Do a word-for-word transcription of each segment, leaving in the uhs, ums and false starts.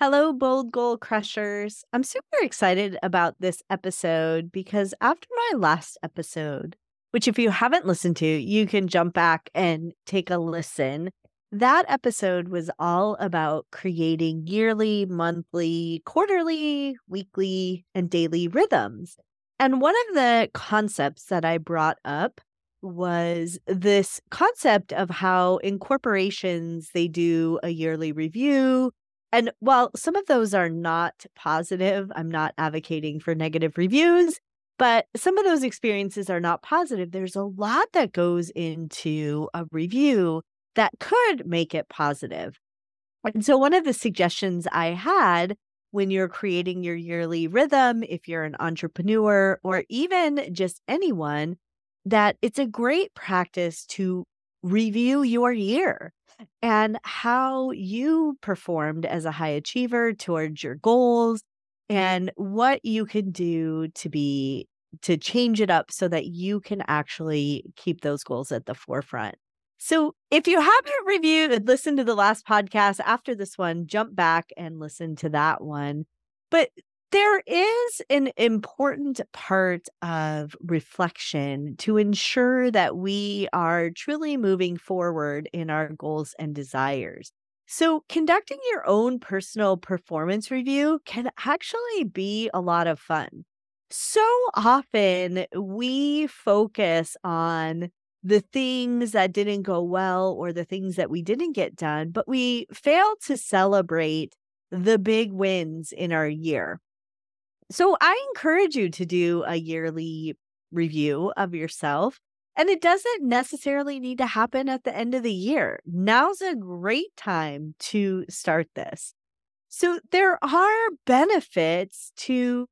Hello, Bold Goal Crushers. I'm super excited about this episode because after my last episode, which if you haven't listened to, you can jump back and take a listen. That episode was all about creating yearly, monthly, quarterly, weekly, and daily rhythms. And one of the concepts that I brought up was this concept of how in corporations, they do a yearly review. And while some of those are not positive, I'm not advocating for negative reviews, but some of those experiences are not positive. There's a lot that goes into a review that could make it positive. And so one of the suggestions I had when you're creating your yearly rhythm, if you're an entrepreneur or even just anyone, that it's a great practice to review your year and how you performed as a high achiever towards your goals and what you can do to be to change it up so that you can actually keep those goals at the forefront. So if you haven't reviewed and listened to the last podcast after this one, jump back and listen to that one. But there is an important part of reflection to ensure that we are truly moving forward in our goals and desires. So conducting your own personal performance review can actually be a lot of fun. So often we focus on the things that didn't go well or the things that we didn't get done, but we fail to celebrate the big wins in our year. So I encourage you to do a yearly review of yourself, and it doesn't necessarily need to happen at the end of the year. Now's a great time to start this. So there are benefits to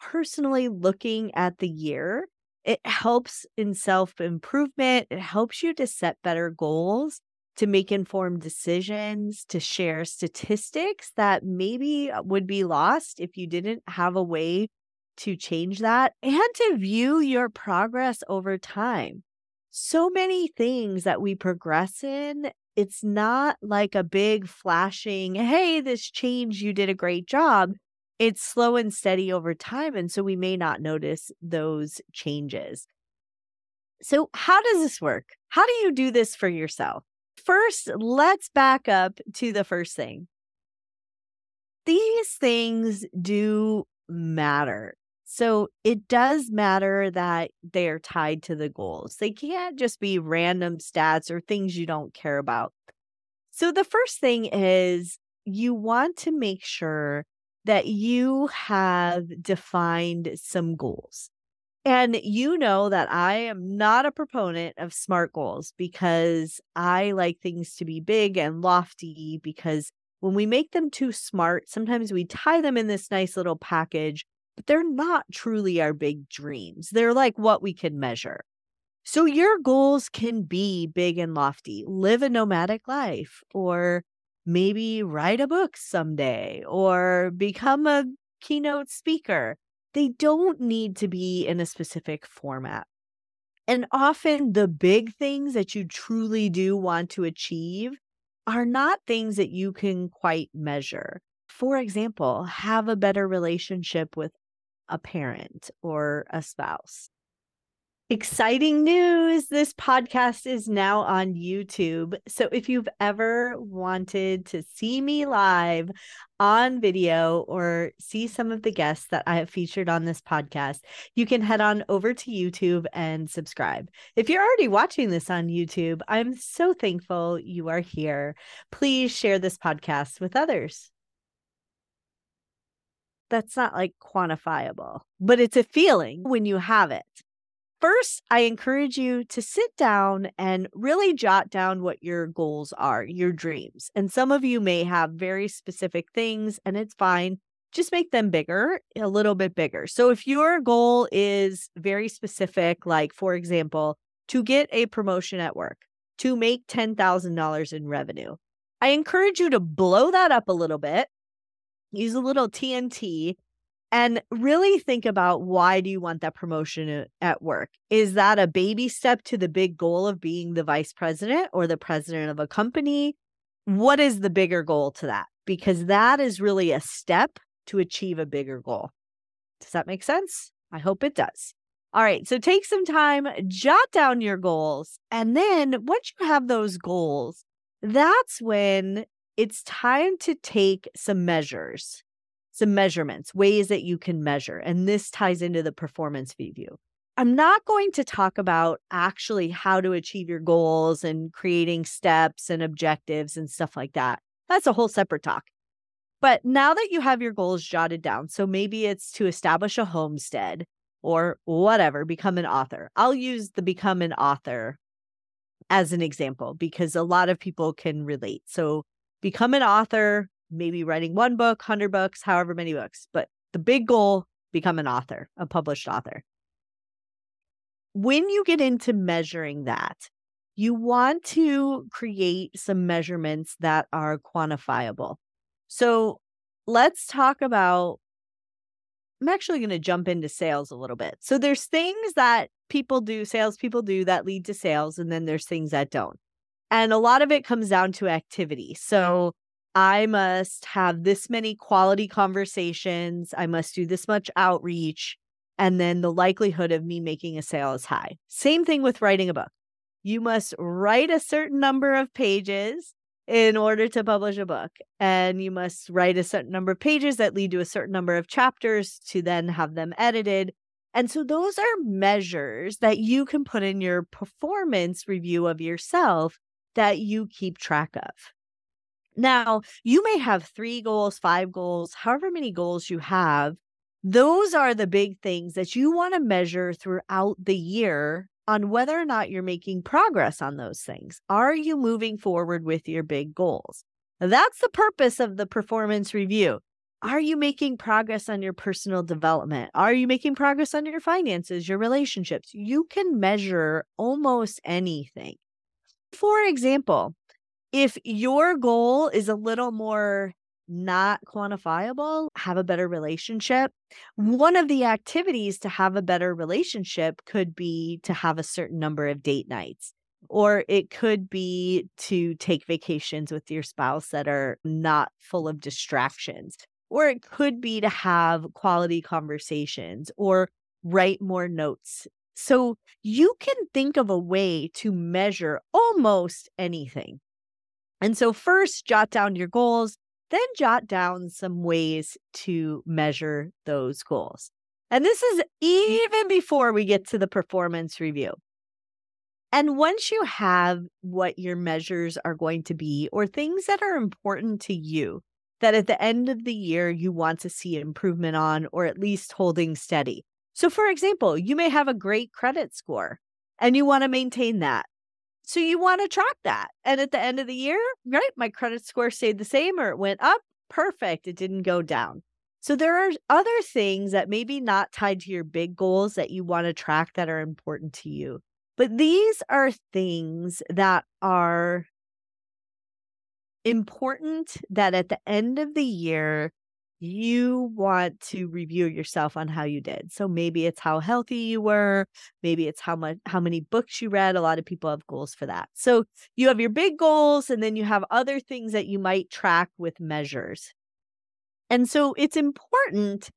personally looking at the year. It helps in self-improvement. It helps you to set better goals, to make informed decisions, to share statistics that maybe would be lost if you didn't have a way to change that, and to view your progress over time. So many things that we progress in, it's not like a big flashing, hey, this change, you did a great job. It's slow and steady over time, and so we may not notice those changes. So how does this work? How do you do this for yourself? First, let's back up to the first thing. These things do matter. So it does matter that they are tied to the goals. They can't just be random stats or things you don't care about. So the first thing is you want to make sure that you have defined some goals. And you know that I am not a proponent of SMART goals because I like things to be big and lofty, because when we make them too smart, sometimes we tie them in this nice little package, but they're not truly our big dreams. They're like what we can measure. So your goals can be big and lofty. Live a nomadic life, or maybe write a book someday, or become a keynote speaker. They don't need to be in a specific format. And often the big things that you truly do want to achieve are not things that you can quite measure. For example, have a better relationship with a parent or a spouse. Exciting news! This podcast is now on YouTube. So if you've ever wanted to see me live on video or see some of the guests that I have featured on this podcast, you can head on over to YouTube and subscribe. If you're already watching this on YouTube, I'm so thankful you are here. Please share this podcast with others. That's not like quantifiable, but it's a feeling when you have it. First, I encourage you to sit down and really jot down what your goals are, your dreams. And some of you may have very specific things, and it's fine. just make them bigger, a little bit bigger. So if your goal is very specific, like, for example, to get a promotion at work, to make ten thousand dollars in revenue, I encourage you to blow that up a little bit, use a little T N T, and really think about, why do you want that promotion at work? Is that a baby step to the big goal of being the vice president or the president of a company? What is the bigger goal to that? Because that is really a step to achieve a bigger goal. Does that make sense? I hope it does. All right, so take some time, jot down your goals, and then once you have those goals, that's when it's time to take some measures, some measurements, ways that you can measure. And this ties into the performance review. I'm not going to talk about actually how to achieve your goals and creating steps and objectives and stuff like that. That's a whole separate talk. But now that you have your goals jotted down, so maybe it's to establish a homestead, or whatever, become an author. I'll use the become an author as an example because a lot of people can relate. So become an author, maybe writing one book, one hundred books, however many books. But the big goal, become an author, a published author. When you get into measuring that, you want to create some measurements that are quantifiable. So let's talk about I'm actually going to jump into sales a little bit. So there's things that people do, salespeople do that lead to sales, and then there's things that don't. And a lot of it comes down to activity. So I must have this many quality conversations. I must do this much outreach. And then the likelihood of me making a sale is high. Same thing with writing a book. You must write a certain number of pages in order to publish a book. And you must write a certain number of pages that lead to a certain number of chapters to then have them edited. And so those are measures that you can put in your performance review of yourself that you keep track of. Now, you may have three goals, five goals, however many goals you have. Those are the big things that you want to measure throughout the year on whether or not you're making progress on those things. Are you moving forward with your big goals? That's the purpose of the performance review. Are you making progress on your personal development? Are you making progress on your finances, your relationships? You can measure almost anything. For example, if your goal is a little more not quantifiable, have a better relationship. One of the activities to have a better relationship could be to have a certain number of date nights, or it could be to take vacations with your spouse that are not full of distractions, or it could be to have quality conversations or write more notes. So you can think of a way to measure almost anything. And so first, jot down your goals. Then jot down some ways to measure those goals. And this is even before we get to the performance review. And once you have what your measures are going to be, or things that are important to you, that at the end of the year you want to see improvement on, or at least holding steady. So for example, you may have a great credit score and you want to maintain that. So you want to track that. And at the end of the year, right, my credit score stayed the same or it went up. Perfect. It didn't go down. So there are other things that maybe not tied to your big goals that you want to track that are important to you. But these are things that are important that at the end of the year, you want to review yourself on how you did. So maybe it's how healthy you were. Maybe it's how much, how many books you read. A lot of people have goals for that. So you have your big goals, and then you have other things that you might track with measures. And so it's important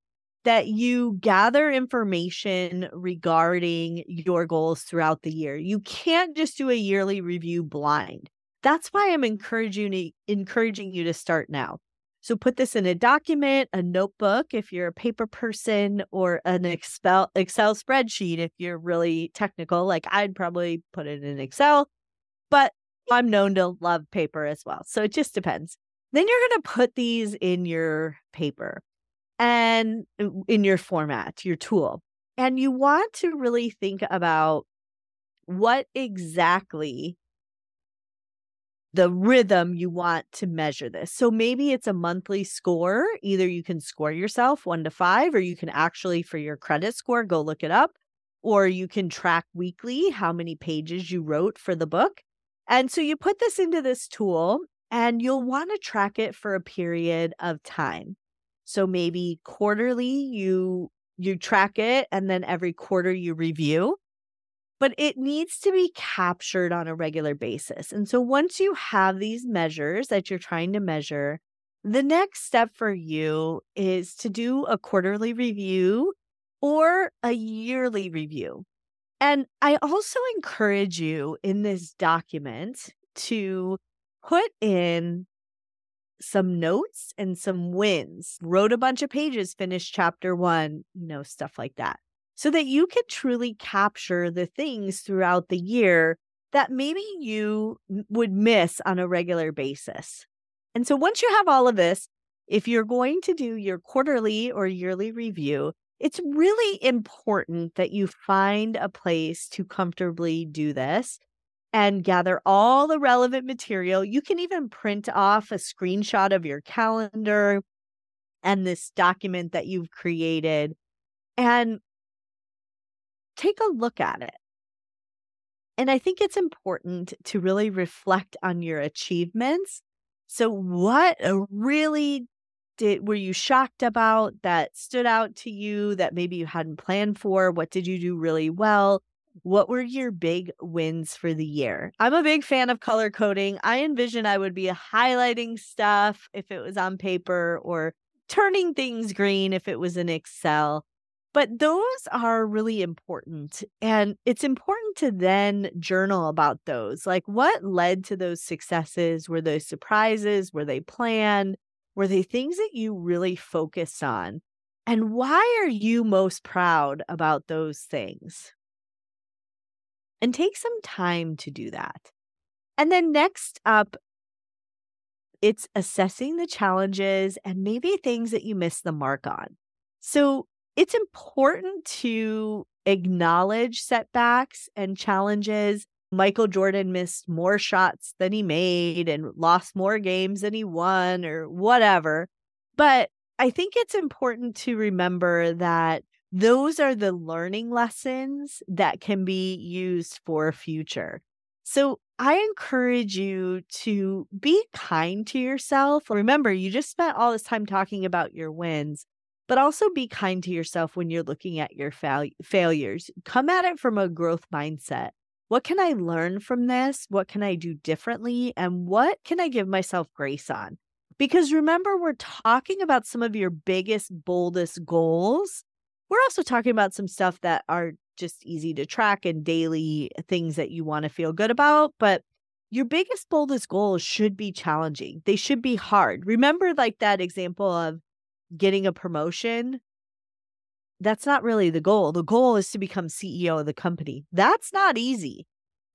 that you gather information regarding your goals throughout the year. You can't just do a yearly review blind. That's why I'm encouraging, encouraging you to start now. So put this in a document, a notebook, if you're a paper person, or an Excel Excel spreadsheet, if you're really technical, like I'd probably put it in Excel, but I'm known to love paper as well. So it just depends. Then you're going to put these in your paper and in your format, your tool. And you want to really think about what exactly the rhythm you want to measure this. So maybe it's a monthly score. Either you can score yourself one to five, or you can actually, for your credit score, go look it up, or you can track weekly how many pages you wrote for the book. And so you put this into this tool and you'll want to track it for a period of time. So maybe quarterly you you track it, and then every quarter you review. But it needs to be captured on a regular basis. And so once you have these measures that you're trying to measure, the next step for you is to do a quarterly review or a yearly review. And I also encourage you in this document to put in some notes and some wins. Wrote a bunch of pages, finished chapter one, you know, stuff like that. So that you can truly capture the things throughout the year that maybe you would miss on a regular basis. And so once you have all of this, if you're going to do your quarterly or yearly review, it's really important that you find a place to comfortably do this and gather all the relevant material. You can even print off a screenshot of your calendar and this document that you've created, and take a look at it. And I think it's important to really reflect on your achievements. So what really did, were you shocked about, that stood out to you, that maybe you hadn't planned for? What did you do really well? What were your big wins for the year? I'm a big fan of color coding. I envision I would be highlighting stuff if it was on paper, or turning things green if it was in Excel. But those are really important. And it's important to then journal about those. Like, what led to those successes? Were those surprises? Were they planned? Were they things that you really focused on? And why are you most proud about those things? And take some time to do that. And then next up, it's assessing the challenges and maybe things that you missed the mark on. So it's important to acknowledge setbacks and challenges. Michael Jordan missed more shots than he made and lost more games than he won, or whatever. But I think it's important to remember that those are the learning lessons that can be used for future. So I encourage you to be kind to yourself. Remember, you just spent all this time talking about your wins. But also be kind to yourself when you're looking at your fail- failures. Come at it from a growth mindset. What can I learn from this? What can I do differently? And what can I give myself grace on? Because remember, we're talking about some of your biggest, boldest goals. We're also talking about some stuff that are just easy to track and daily things that you want to feel good about. But your biggest, boldest goals should be challenging. They should be hard. Remember, like that example of getting a promotion, that's not really the goal. The goal is to become C E O of the company. That's not easy.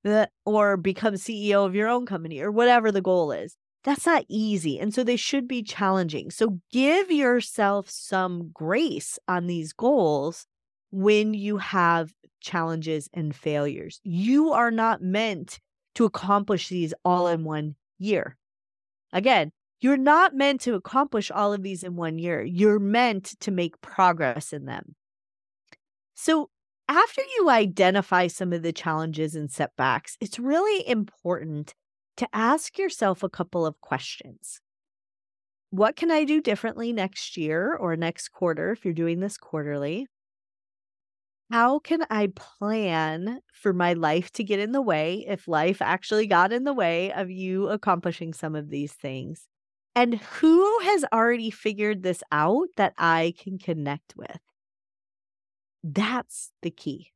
The, or become C E O of your own company, or whatever the goal is. That's not easy. And so they should be challenging. So give yourself some grace on these goals when you have challenges and failures. You are not meant to accomplish these all in one year. Again, you're not meant to accomplish all of these in one year. You're meant to make progress in them. So after you identify some of the challenges and setbacks, it's really important to ask yourself a couple of questions. What can I do differently next year or next quarter if you're doing this quarterly? How can I plan for my life to get in the way, if life actually got in the way of you accomplishing some of these things? And who has already figured this out that I can connect with? That's the key.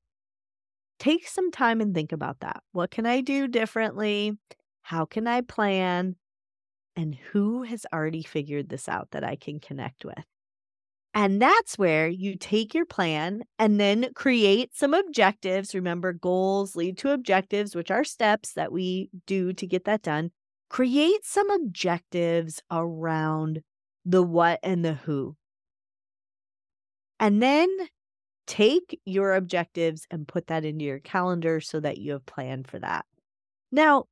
Take some time and think about that. What can I do differently? How can I plan? And who has already figured this out that I can connect with? And that's where you take your plan and then create some objectives. Remember, goals lead to objectives, which are steps that we do to get that done. Create some objectives around the what and the who. And then take your objectives and put that into your calendar so that you have planned for that. Now,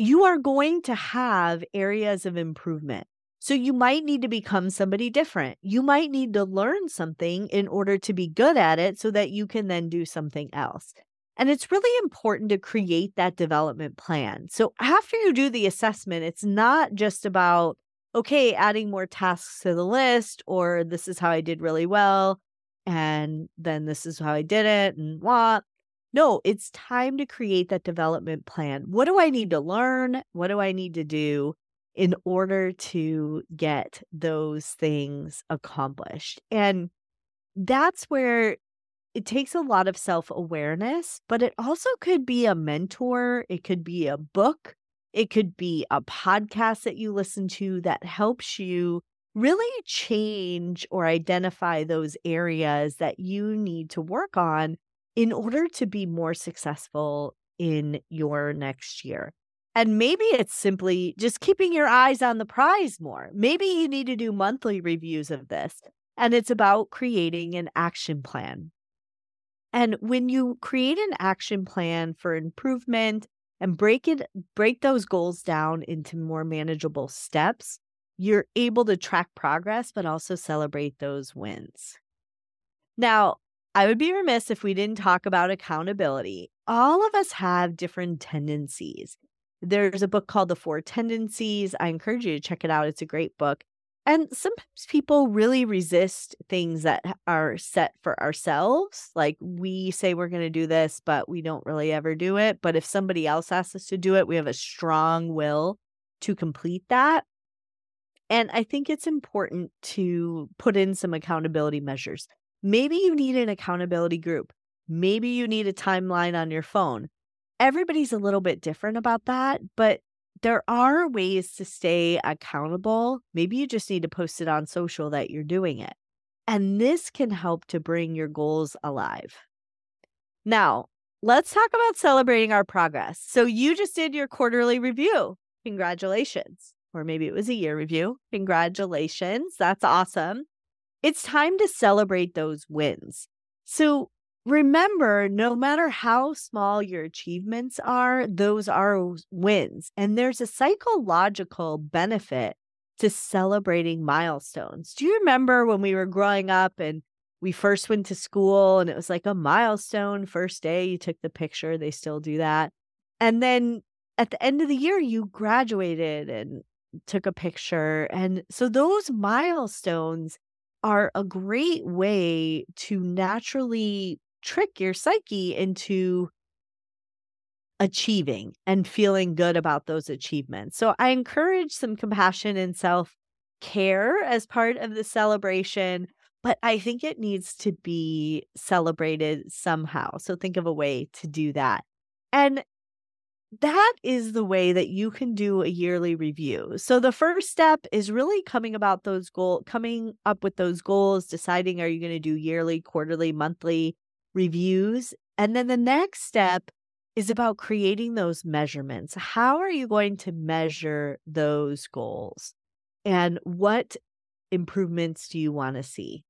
you are going to have areas of improvement. So you might need to become somebody different. You might need to learn something in order to be good at it so that you can then do something else. And it's really important to create that development plan. So after you do the assessment, it's not just about, okay, adding more tasks to the list, or this is how I did really well, and then this is how I did it, and blah. No, it's time to create that development plan. What do I need to learn? What do I need to do in order to get those things accomplished? And that's where it takes a lot of self-awareness, but it also could be a mentor. It could be a book. It could be a podcast that you listen to that helps you really change or identify those areas that you need to work on in order to be more successful in your next year. And maybe it's simply just keeping your eyes on the prize more. Maybe you need to do monthly reviews of this. And it's about creating an action plan. And when you create an action plan for improvement and break it, break those goals down into more manageable steps, you're able to track progress, but also celebrate those wins. Now, I would be remiss if we didn't talk about accountability. All of us have different tendencies. There's a book called The Four Tendencies. I encourage you to check it out. It's a great book. And sometimes people really resist things that are set for ourselves. Like we say we're going to do this, but we don't really ever do it. But if somebody else asks us to do it, we have a strong will to complete that. And I think it's important to put in some accountability measures. Maybe you need an accountability group. Maybe you need a timeline on your phone. Everybody's a little bit different about that, but there are ways to stay accountable. Maybe you just need to post it on social that you're doing it. And this can help to bring your goals alive. Now, let's talk about celebrating our progress. So you just did your quarterly review. Congratulations. Or maybe it was a year review. Congratulations. That's awesome. It's time to celebrate those wins. So remember, no matter how small your achievements are, those are wins. And there's a psychological benefit to celebrating milestones. Do you remember when we were growing up and we first went to school and it was like a milestone? First day, you took the picture. They still do that. And then at the end of the year, you graduated and took a picture. And so those milestones are a great way to naturally trick your psyche into achieving and feeling good about those achievements. So I encourage some compassion and self-care as part of the celebration, but I think it needs to be celebrated somehow. So think of a way to do that. And that is the way that you can do a yearly review. So the first step is really coming about those goal, coming up with those goals, deciding, are you going to do yearly, quarterly, monthly reviews? And then the next step is about creating those measurements. How are you going to measure those goals? And what improvements do you want to see?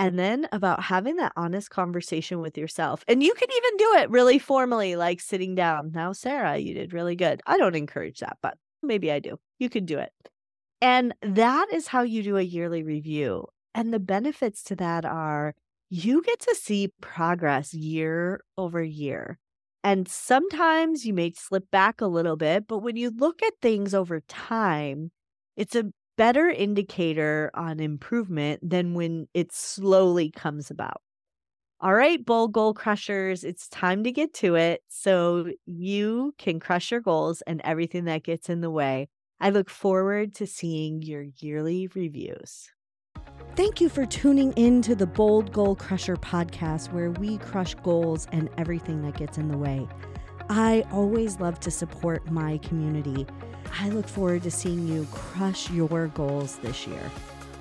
And then about having that honest conversation with yourself. And you can even do it really formally, like sitting down. Now, Sarah, you did really good. I don't encourage that, but maybe I do. You can do it. And that is how you do a yearly review. And the benefits to that are you get to see progress year over year. And sometimes you may slip back a little bit, but when you look at things over time, it's a better indicator on improvement than when it slowly comes about. All right, bold goal crushers, it's time to get to it so you can crush your goals and everything that gets in the way. I look forward to seeing your yearly reviews. Thank you for tuning in to the Bold Goal Crusher podcast, where we crush goals and everything that gets in the way. I always love to support my community. I look forward to seeing you crush your goals this year.